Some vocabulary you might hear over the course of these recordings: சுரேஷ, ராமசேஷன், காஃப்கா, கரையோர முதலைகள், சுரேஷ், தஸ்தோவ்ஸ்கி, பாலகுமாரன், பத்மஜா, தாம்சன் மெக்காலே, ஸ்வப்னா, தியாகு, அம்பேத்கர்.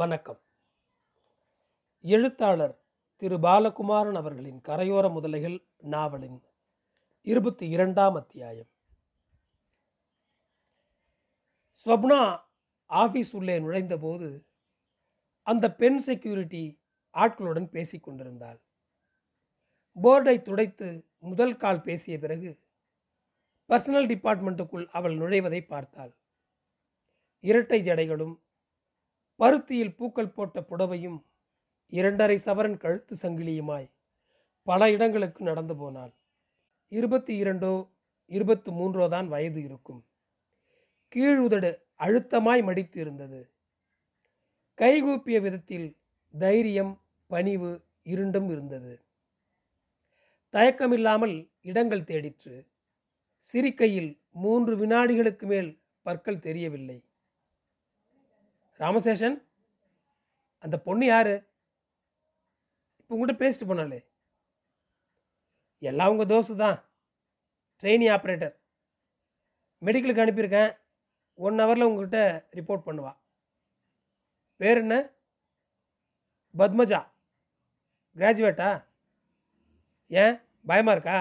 வணக்கம். எழுத்தாளர் திரு பாலகுமாரன் அவர்களின் கரையோர முதலைகள் நாவலின் 22ஆம் அத்தியாயம். ஸ்வப்னா ஆஃபீஸ் உள்ளே நுழைந்தபோது அந்த பெண் செக்யூரிட்டி ஆட்களுடன் பேசிக்கொண்டிருந்தாள். போர்டை துடைத்து முதல் கால் பேசிய பிறகு பர்சனல் டிபார்ட்மெண்ட்டுக்குள் அவள் நுழைவதை பார்த்தாள். இரட்டை ஜடைகளும் பருத்தியில் பூக்கள் போட்ட புடவையும் 2.5 சவரன் கழுத்து சங்கிலியுமாய் பல இடங்களுக்கு நடந்து போனாள். 22 - 23 தான் வயது இருக்கும். கீழ் உதடு அழுத்தமாய் மடித்து இருந்தது. கைகூப்பிய விதத்தில் தைரியம், பணிவு இரண்டும் இருந்தது. தயக்கமில்லாமல் இடங்கள் தேடிற்று. சிரிக்கையில் 3 வினாடிகளுக்கு மேல் பற்கள் தெரியவில்லை. ராமசேஷன், அந்த பொண்ணு யாரு? இப்போ உங்கள்கிட்ட பேசிட்டு போனாலே. எல்லாம் உங்கள் தோசு தான். ட்ரெயினி ஆப்ரேட்டர், மெடிக்கலுக்கு அனுப்பியிருக்கேன். 1 ஹவரில் உங்கள்கிட்ட ரிப்போர்ட் பண்ணுவா. பேர் என்ன? பத்மஜா. கிராஜுவேட்டா? ஏன் பயமாக இருக்கா?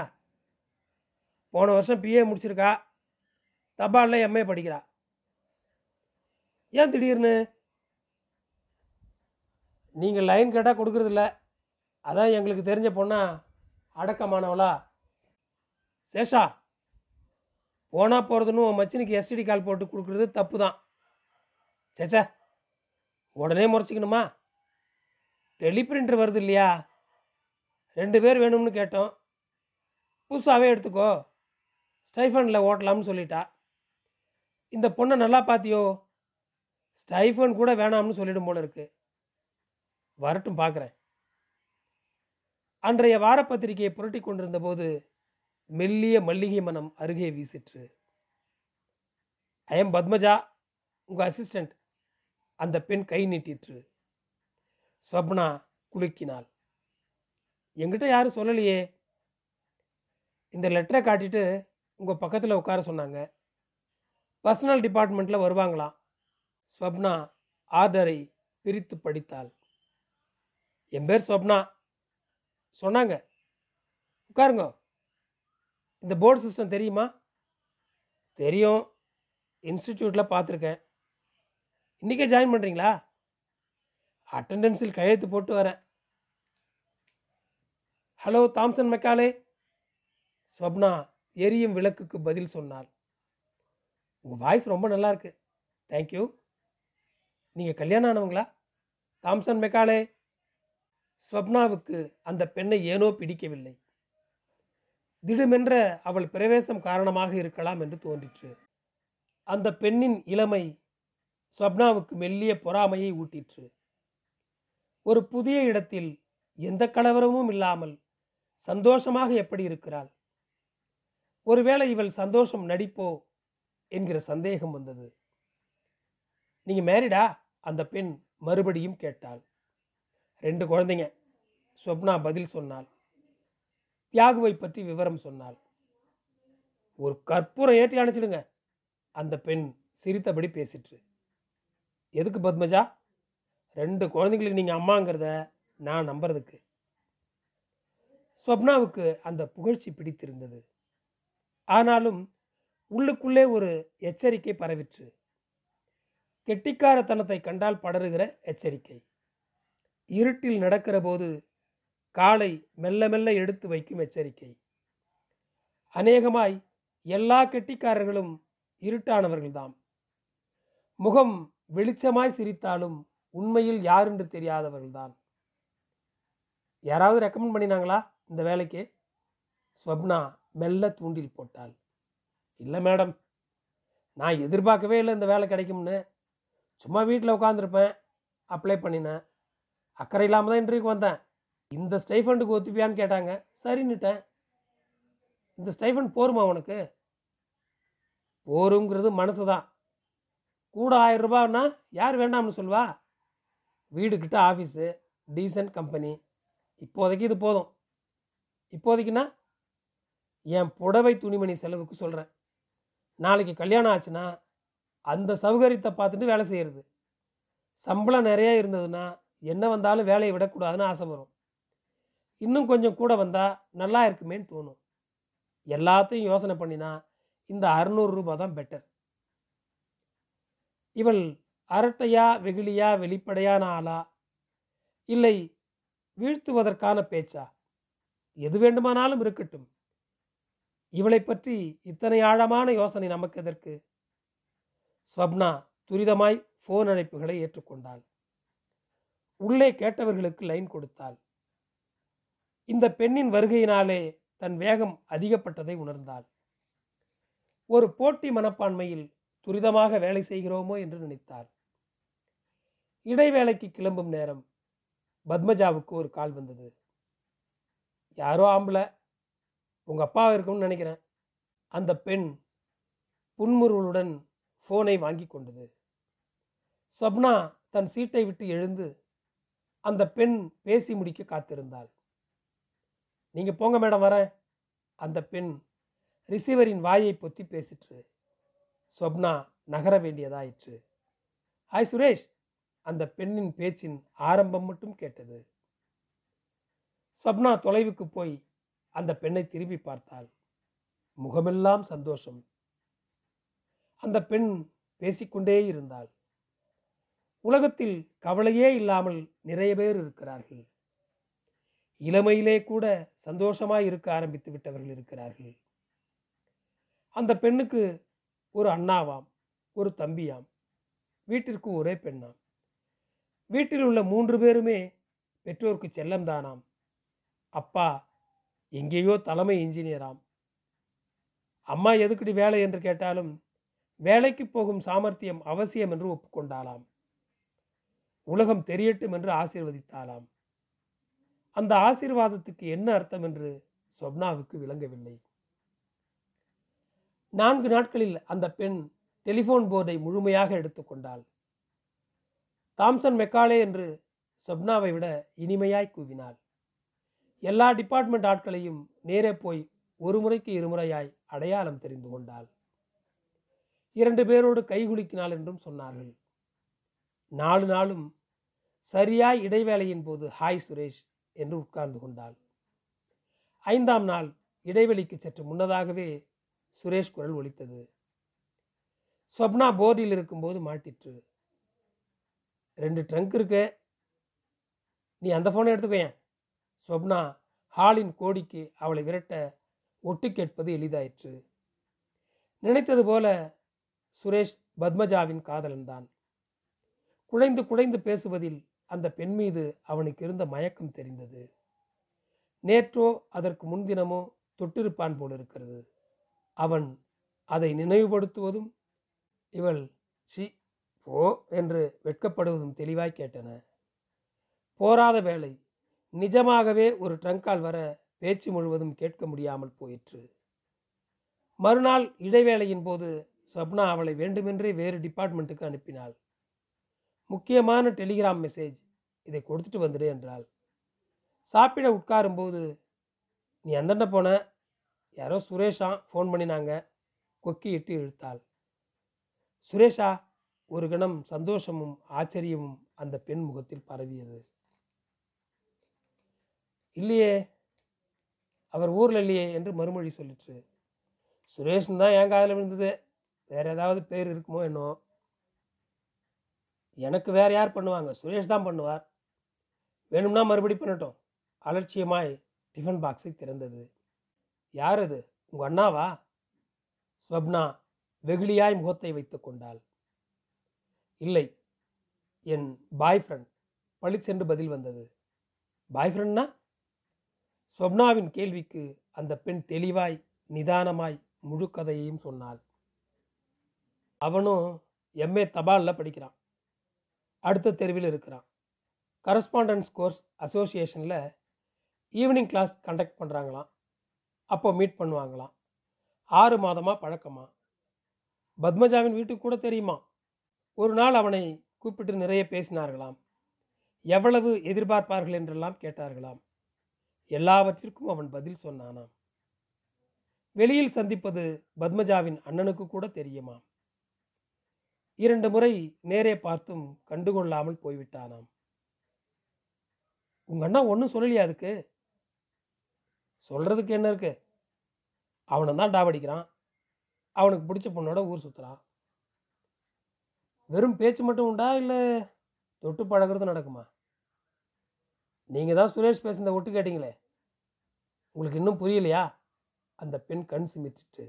போன வருஷம் பிஏ முடிச்சிருக்கா. தபாலில் எம்ஏ படிக்கிறா. ஏன் திடீர்னு? நீங்கள் லைன் கேட்டால் கொடுக்குறதில்ல, அதான் எங்களுக்கு தெரிஞ்ச பொண்ணா, அடக்கமானவளா. சேஷா, போனால் போகிறதுன்னு உன் மச்சினுக்கு எஸ்டிடி கால் போட்டு கொடுக்குறது தப்பு தான். சேச்சா, உடனே முறைச்சிக்கணுமா? டெலிபிரிண்டர் வருது இல்லையா, 2 பேர் வேணும்னு கேட்டோம். புதுசாகவே எடுத்துக்கோ, ஸ்டைஃபனில் ஓட்டலாம்னு சொல்லிட்டா. இந்த பொண்ணை நல்லா பார்த்தியோ? ஸ்டைஃபன் கூட வேணாம்னு சொல்லிடும் போல இருக்கு. வரட்டும், பார்க்குறேன். அன்றைய வாரப்பத்திரிகையை புரட்டி கொண்டிருந்த போது மெல்லிய மல்லிகை மனம் அருகே வீசிற்று. ஐயம் பத்மஜா, உங்கள் அசிஸ்டண்ட். அந்த பெண் கை நீட்டிற்று. ஸ்வப்னா குலுக்கினாள். எங்கிட்ட யாரும் சொல்லலையே. இந்த லெட்டரை காட்டிட்டு உங்கள் பக்கத்தில் உட்கார சொன்னாங்க. பர்சனல் டிபார்ட்மெண்ட்டில் வருவாங்களாம். ஸ்வப்னா ஆர்டரை பிரித்து படித்தாள். என் பேர் ஸ்வப்னா சொன்னாங்க. உட்காருங்க. இந்த போர்டு சிஸ்டம் தெரியுமா? தெரியும், இன்ஸ்டிடியூட்டில் பார்த்துருக்கேன். இன்றைக்கே ஜாயின் பண்ணுறீங்களா? அட்டண்டன்ஸில் கையெழுத்து போட்டு வரேன். Hello தாம்சன் மெக்காலே. ஸ்வப்னா எரியும் விளக்குக்கு பதில் சொன்னாள். உங்கள் வாய்ஸ் ரொம்ப நல்லாயிருக்கு. தேங்க்யூ. நீங்கள் கல்யாணம் ஆனவங்களா? தாம்சன் மெக்காலே. ஸ்வப்னாவுக்கு அந்த பெண்ணை ஏனோ பிடிக்கவில்லை. திடுமென்ற அவள் பிரவேசம் காரணமாக இருக்கலாம் என்று தோன்றிற்று. அந்த பெண்ணின் இளமை ஸ்வப்னாவுக்கு மெல்லிய பொறாமையை ஊட்டிற்று. ஒரு புதிய இடத்தில் எந்த கலவரமும் இல்லாமல் சந்தோஷமாக எப்படி இருக்கிறாள்? ஒருவேளை இவள் சந்தோஷம் நடிப்போ என்கிற சந்தேகம் வந்தது. நீங்கள் மேரிடா? அந்த பெண் மறுபடியும் கேட்டாள். 2 குழந்தைங்க ஸ்வப்னா பதில் சொன்னாள். தியாகுவை பற்றி விவரம் சொன்னாள். ஒரு கற்பூரம் ஏற்றி அணைச்சிடுங்க. அந்த பெண் சிரித்தபடி பேசிற்று. எதுக்கு பத்மஜா? 2 குழந்தைங்களுக்கு நீங்கள் அம்மாங்கிறத நான் நம்புறதுக்கு. ஸ்வப்னாவுக்கு அந்த புகழ்ச்சி பிடித்திருந்தது. ஆனாலும் உள்ளுக்குள்ளே ஒரு எச்சரிக்கை பரவிற்று. கெட்டிக்காரத்தனத்தை கண்டால் படருகிற எச்சரிக்கை. இருட்டில் நடக்கிற போது காலை மெல்ல மெல்ல எடுத்து வைக்கும் எச்சரிக்கை. அநேகமாய் எல்லா கெட்டிக்காரர்களும் இருட்டானவர்கள்தாம். முகம் வெளிச்சமாய் சிரித்தாலும் உண்மையில் யாரென்று தெரியாதவர்கள்தான். யாராவது ரெக்கமெண்ட் பண்ணினாங்களா இந்த வேலைக்கு? ஸ்வப்னா மெல்ல தூண்டில் போட்டாள். இல்லை மேடம், நான் எதிர்பார்க்கவே இல்லை இந்த வேலை கிடைக்கும்னு. சும்மா வீட்டில் உட்காந்துருப்பேன், அப்ளை பண்ணினேன். அக்கறை இல்லாமல் தான் இன்றைக்கு வந்தேன். இந்த ஸ்டைஃபண்டுக்கு ஒத்துப்பியான்னு கேட்டாங்க, சரின்னுட்டேன். இந்த ஸ்டைஃபண்ட் போருமா உனக்கு? போருங்கிறது மனசு தான். கூட 1000 ரூபான்னா யார் வேண்டாம்னு சொல்லுவா? வீடுக்கிட்ட ஆஃபீஸு, டீசன்ட் கம்பெனி. இப்போதைக்கு இது போதும். இப்போதைக்குன்னா என் புடவை துணிமணி செலவுக்கு சொல்கிறேன். நாளைக்கு கல்யாணம் ஆச்சுன்னா அந்த சௌகரியத்தை பார்த்துட்டு வேலை செய்கிறது. சம்பளம் நிறையா இருந்ததுன்னா என்ன வந்தாலும் வேலையை விடக்கூடாதுன்னு ஆசை வரும். இன்னும் கொஞ்சம் கூட வந்தால் நல்லா இருக்குமேன்னு தோணும். எல்லாத்தையும் யோசனை பண்ணினா இந்த 600 ரூபா தான் பெட்டர். இவள் அரட்டையா வெகுளியா வெளிப்படையான ஆளா, இல்லை வீழ்த்துவதற்கான பேச்சா? எது வேண்டுமானாலும் இருக்கட்டும். இவளை பற்றி இத்தனை ஆழமான யோசனை நமக்கு எதற்கு? ஸ்வப்னா துரிதமாய் ஃபோன் அழைப்புகளை ஏற்றுக்கொண்டாள். உள்ளே கேட்டவர்களுக்கு லைன் கொடுத்தாள். இந்த பெண்ணின் வருகையினாலே தன் வேகம் அதிகப்பட்டதை உணர்ந்தாள். ஒரு போட்டி மனப்பான்மையில் துரிதமாக வேலை செய்கிறோமோ என்று நினைத்தாள். இடைவேளைக்கு கிளம்பும் நேரம் பத்மஜாவுக்கு ஒரு கால் வந்தது. யாரோ ஆம்பளை, உங்கள் அப்பாவை இருக்கும்னு நினைக்கிறேன். அந்த பெண் புன்முறுவலுடன் ஃபோனை வாங்கி கொண்டது. ஸ்வப்னா தன் சீட்டை விட்டு எழுந்து அந்த பெண் பேசி முடிக்க காத்திருந்தாள். நீங்கள் போங்க மேடம், வரேன். அந்த பெண் ரிசீவரின் வாயை பொத்தி பேசிற்று. ஸ்வப்னா நகர வேண்டியதாயிற்று. ஹாய் சுரேஷ், அந்த பெண்ணின் பேச்சின் ஆரம்பம் மட்டும் கேட்டது. ஸ்வப்னா தொலைவுக்கு போய் அந்த பெண்ணை திரும்பி பார்த்தாள். முகமெல்லாம் சந்தோஷம். அந்த பெண் பேசிக்கொண்டே இருந்தாள். உலகத்தில் கவலையே இல்லாமல் நிறைய பேர் இருக்கிறார்கள். இளமையிலே கூட சந்தோஷமாய் இருக்க ஆரம்பித்து விட்டவர்கள் இருக்கிறார்கள். அந்த பெண்ணுக்கு ஒரு அண்ணாவாம், ஒரு தம்பியாம், வீட்டிற்கு ஒரே பெண்ணாம். வீட்டில் உள்ள 3 பேருமே பெற்றோருக்கு செல்லம்தானாம். அப்பா எங்கேயோ தலைமை இன்ஜினியராம். அம்மா எதுக்குடி வேலை என்று கேட்டாலும் வேலைக்கு போகும் சாமர்த்தியம் அவசியம் என்று ஒப்புக்கொண்டாளாம். உலகம் தெரியட்டும் என்று ஆசீர்வதித்தாளாம். அந்த ஆசீர்வாதத்துக்கு என்ன அர்த்தம் என்று ஸ்வப்னாவுக்கு விளங்கவில்லை. 4 நாட்களில் அந்த பெண் டெலிஃபோன் போர்டை முழுமையாக எடுத்துக்கொண்டாள். தாம்சன் மெக்காலே என்று ஸ்வப்னாவை விட இனிமையாய் கூவினாள். எல்லா டிபார்ட்மெண்ட் ஆட்களையும் நேரே போய் 1 முறைக்கு 2 முறையாய் அடையாளம் தெரிந்து கொண்டாள். 2 பேரோடு கைகுலுக்கினாள் என்றும் சொன்னார்கள். 4 நாளும் சரியாய் இடைவேளையின் போது ஹாய் சுரேஷ் என்று உட்கார்ந்து கொண்டாள். 5ஆம் நாள் இடைவெளிக்கு சற்று முன்னதாகவே சுரேஷ் குரல் ஒலித்தது. ஸ்வப்னா போர்டில் இருக்கும்போது மாட்டிற்று. 2 ட்ரங்க் இருக்கு, நீ அந்த ஃபோனை எடுத்துக்கோயேன். ஸ்வப்னா ஹாலின் கோடிக்கு அவளை விரட்ட ஒட்டு கேட்பது எளிதாயிற்று. நினைத்தது போல சுரேஷ் பத்மஜாவின் காதலன்தான். குழைந்து குழைந்து பேசுவதில் அந்த பெண் மீது அவனுக்கு இருந்த மயக்கம் தெரிந்தது. நேற்றோ அதற்கு முன்தினமோ தொட்டிருப்பான் போல் இருக்கிறது. அவன் அதை நினைவுபடுத்துவதும் இவள் சி போ என்று வெட்கப்படுவதும் தெளிவாய் கேட்டன. போராத வேளை நிஜமாகவே ஒரு ட்ரங்கால் வர பேச்சு முழுவதும் கேட்க முடியாமல் போயிற்று. மறுநாள் இடைவேளையின் போது ஸ்வப்னா அவளை வேண்டுமென்றே வேறு டிபார்ட்மெண்ட்டுக்கு அனுப்பினாள். முக்கியமான டெலிகிராம் மெசேஜ், இதை கொடுத்துட்டு வந்துடு என்றாள். சாப்பிட உட்காரும்போது நீ அந்தண்ட போன, யாரோ சுரேஷா ஃபோன் பண்ணினாங்க, கொக்கி இட்டு இழுத்தாள். சுரேஷா? ஒரு கணம் சந்தோஷமும் ஆச்சரியமும் அந்த பெண் முகத்தில் பரவியது. இல்லையே, அவர் ஊரில் இல்லையே என்று மறுமொழி சொல்லிற்று. சுரேஷ்னு தான் என் காதில் விழுந்தது, வேறு ஏதாவது பேர் இருக்குமோ என்னோ. எனக்கு வேறு யார் பண்ணுவாங்க, சுரேஷ் தான் பண்ணுவார். வேணும்னா மறுபடி பண்ணட்டும். அலட்சியமாய் டிஃபன் பாக்ஸை திறந்தது. யார் அது, உங்கள் அண்ணாவா? ஸ்வப்னா வெகுளியாய் முகத்தை வைத்து கொண்டாள். இல்லை, என் பாய் ஃப்ரெண்ட், பளிச்சென்று பதில் வந்தது. பாய் ஃப்ரெண்ட்னா? ஸ்வப்னாவின் கேள்விக்கு அந்த பெண் தெளிவாய் நிதானமாய் முழு கதையையும் சொன்னாள். அவனும் எம்ஏ தபாலில் படிக்கிறான், அடுத்த தெருவில் இருக்கிறான். கரஸ்பாண்டன்ஸ் கோர்ஸ் அசோசியேஷனில் ஈவினிங் கிளாஸ் கண்டக்ட் பண்ணுறாங்களாம். அப்போ மீட் பண்ணுவாங்களாம். 6 மாதமாக பழக்கமா. பத்மஜாவின் வீட்டுக்கு கூட தெரியுமா. ஒரு நாள் அவனை கூப்பிட்டு நிறைய பேசினார்களாம். எவ்வளவு எதிர்பார்ப்பார்கள் என்றெல்லாம் கேட்டார்களாம். எல்லாவற்றிற்கும் அவன் பதில் சொன்னானாம். வெளியில் சந்திப்பது பத்மஜாவின் அண்ணனுக்கு கூட தெரியுமா. இரண்டு முறை நேரே பார்த்தும் கண்டுகொள்ளாமல் போய்விட்டானாம். உங்க அண்ணா ஒன்றும் சொல்லலையா? அதுக்கு சொல்றதுக்கு என்ன இருக்கு? அவனை தான் டாவடிக்கிறான், அவனுக்கு பிடிச்ச பொண்ணோட ஊர் சுற்றுறான். வெறும் பேச்சு மட்டும் உண்டா, இல்லை தொட்டு பழகிறது நடக்குமா? நீங்கள் தான் சுரேஷ் பேசுனதை ஒட்டு கேட்டீங்களே, உங்களுக்கு இன்னும் புரியலையா? அந்த பெண் கண் சிமித்திட்டு,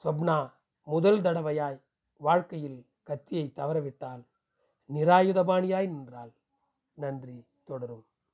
ஸ்வப்னா முதல் தடவையாய் வாழ்க்கையில் கத்தியை தவறவிட்டால் நிராயுதபாணியாய் நின்றாள். நன்றி. தொடரும்.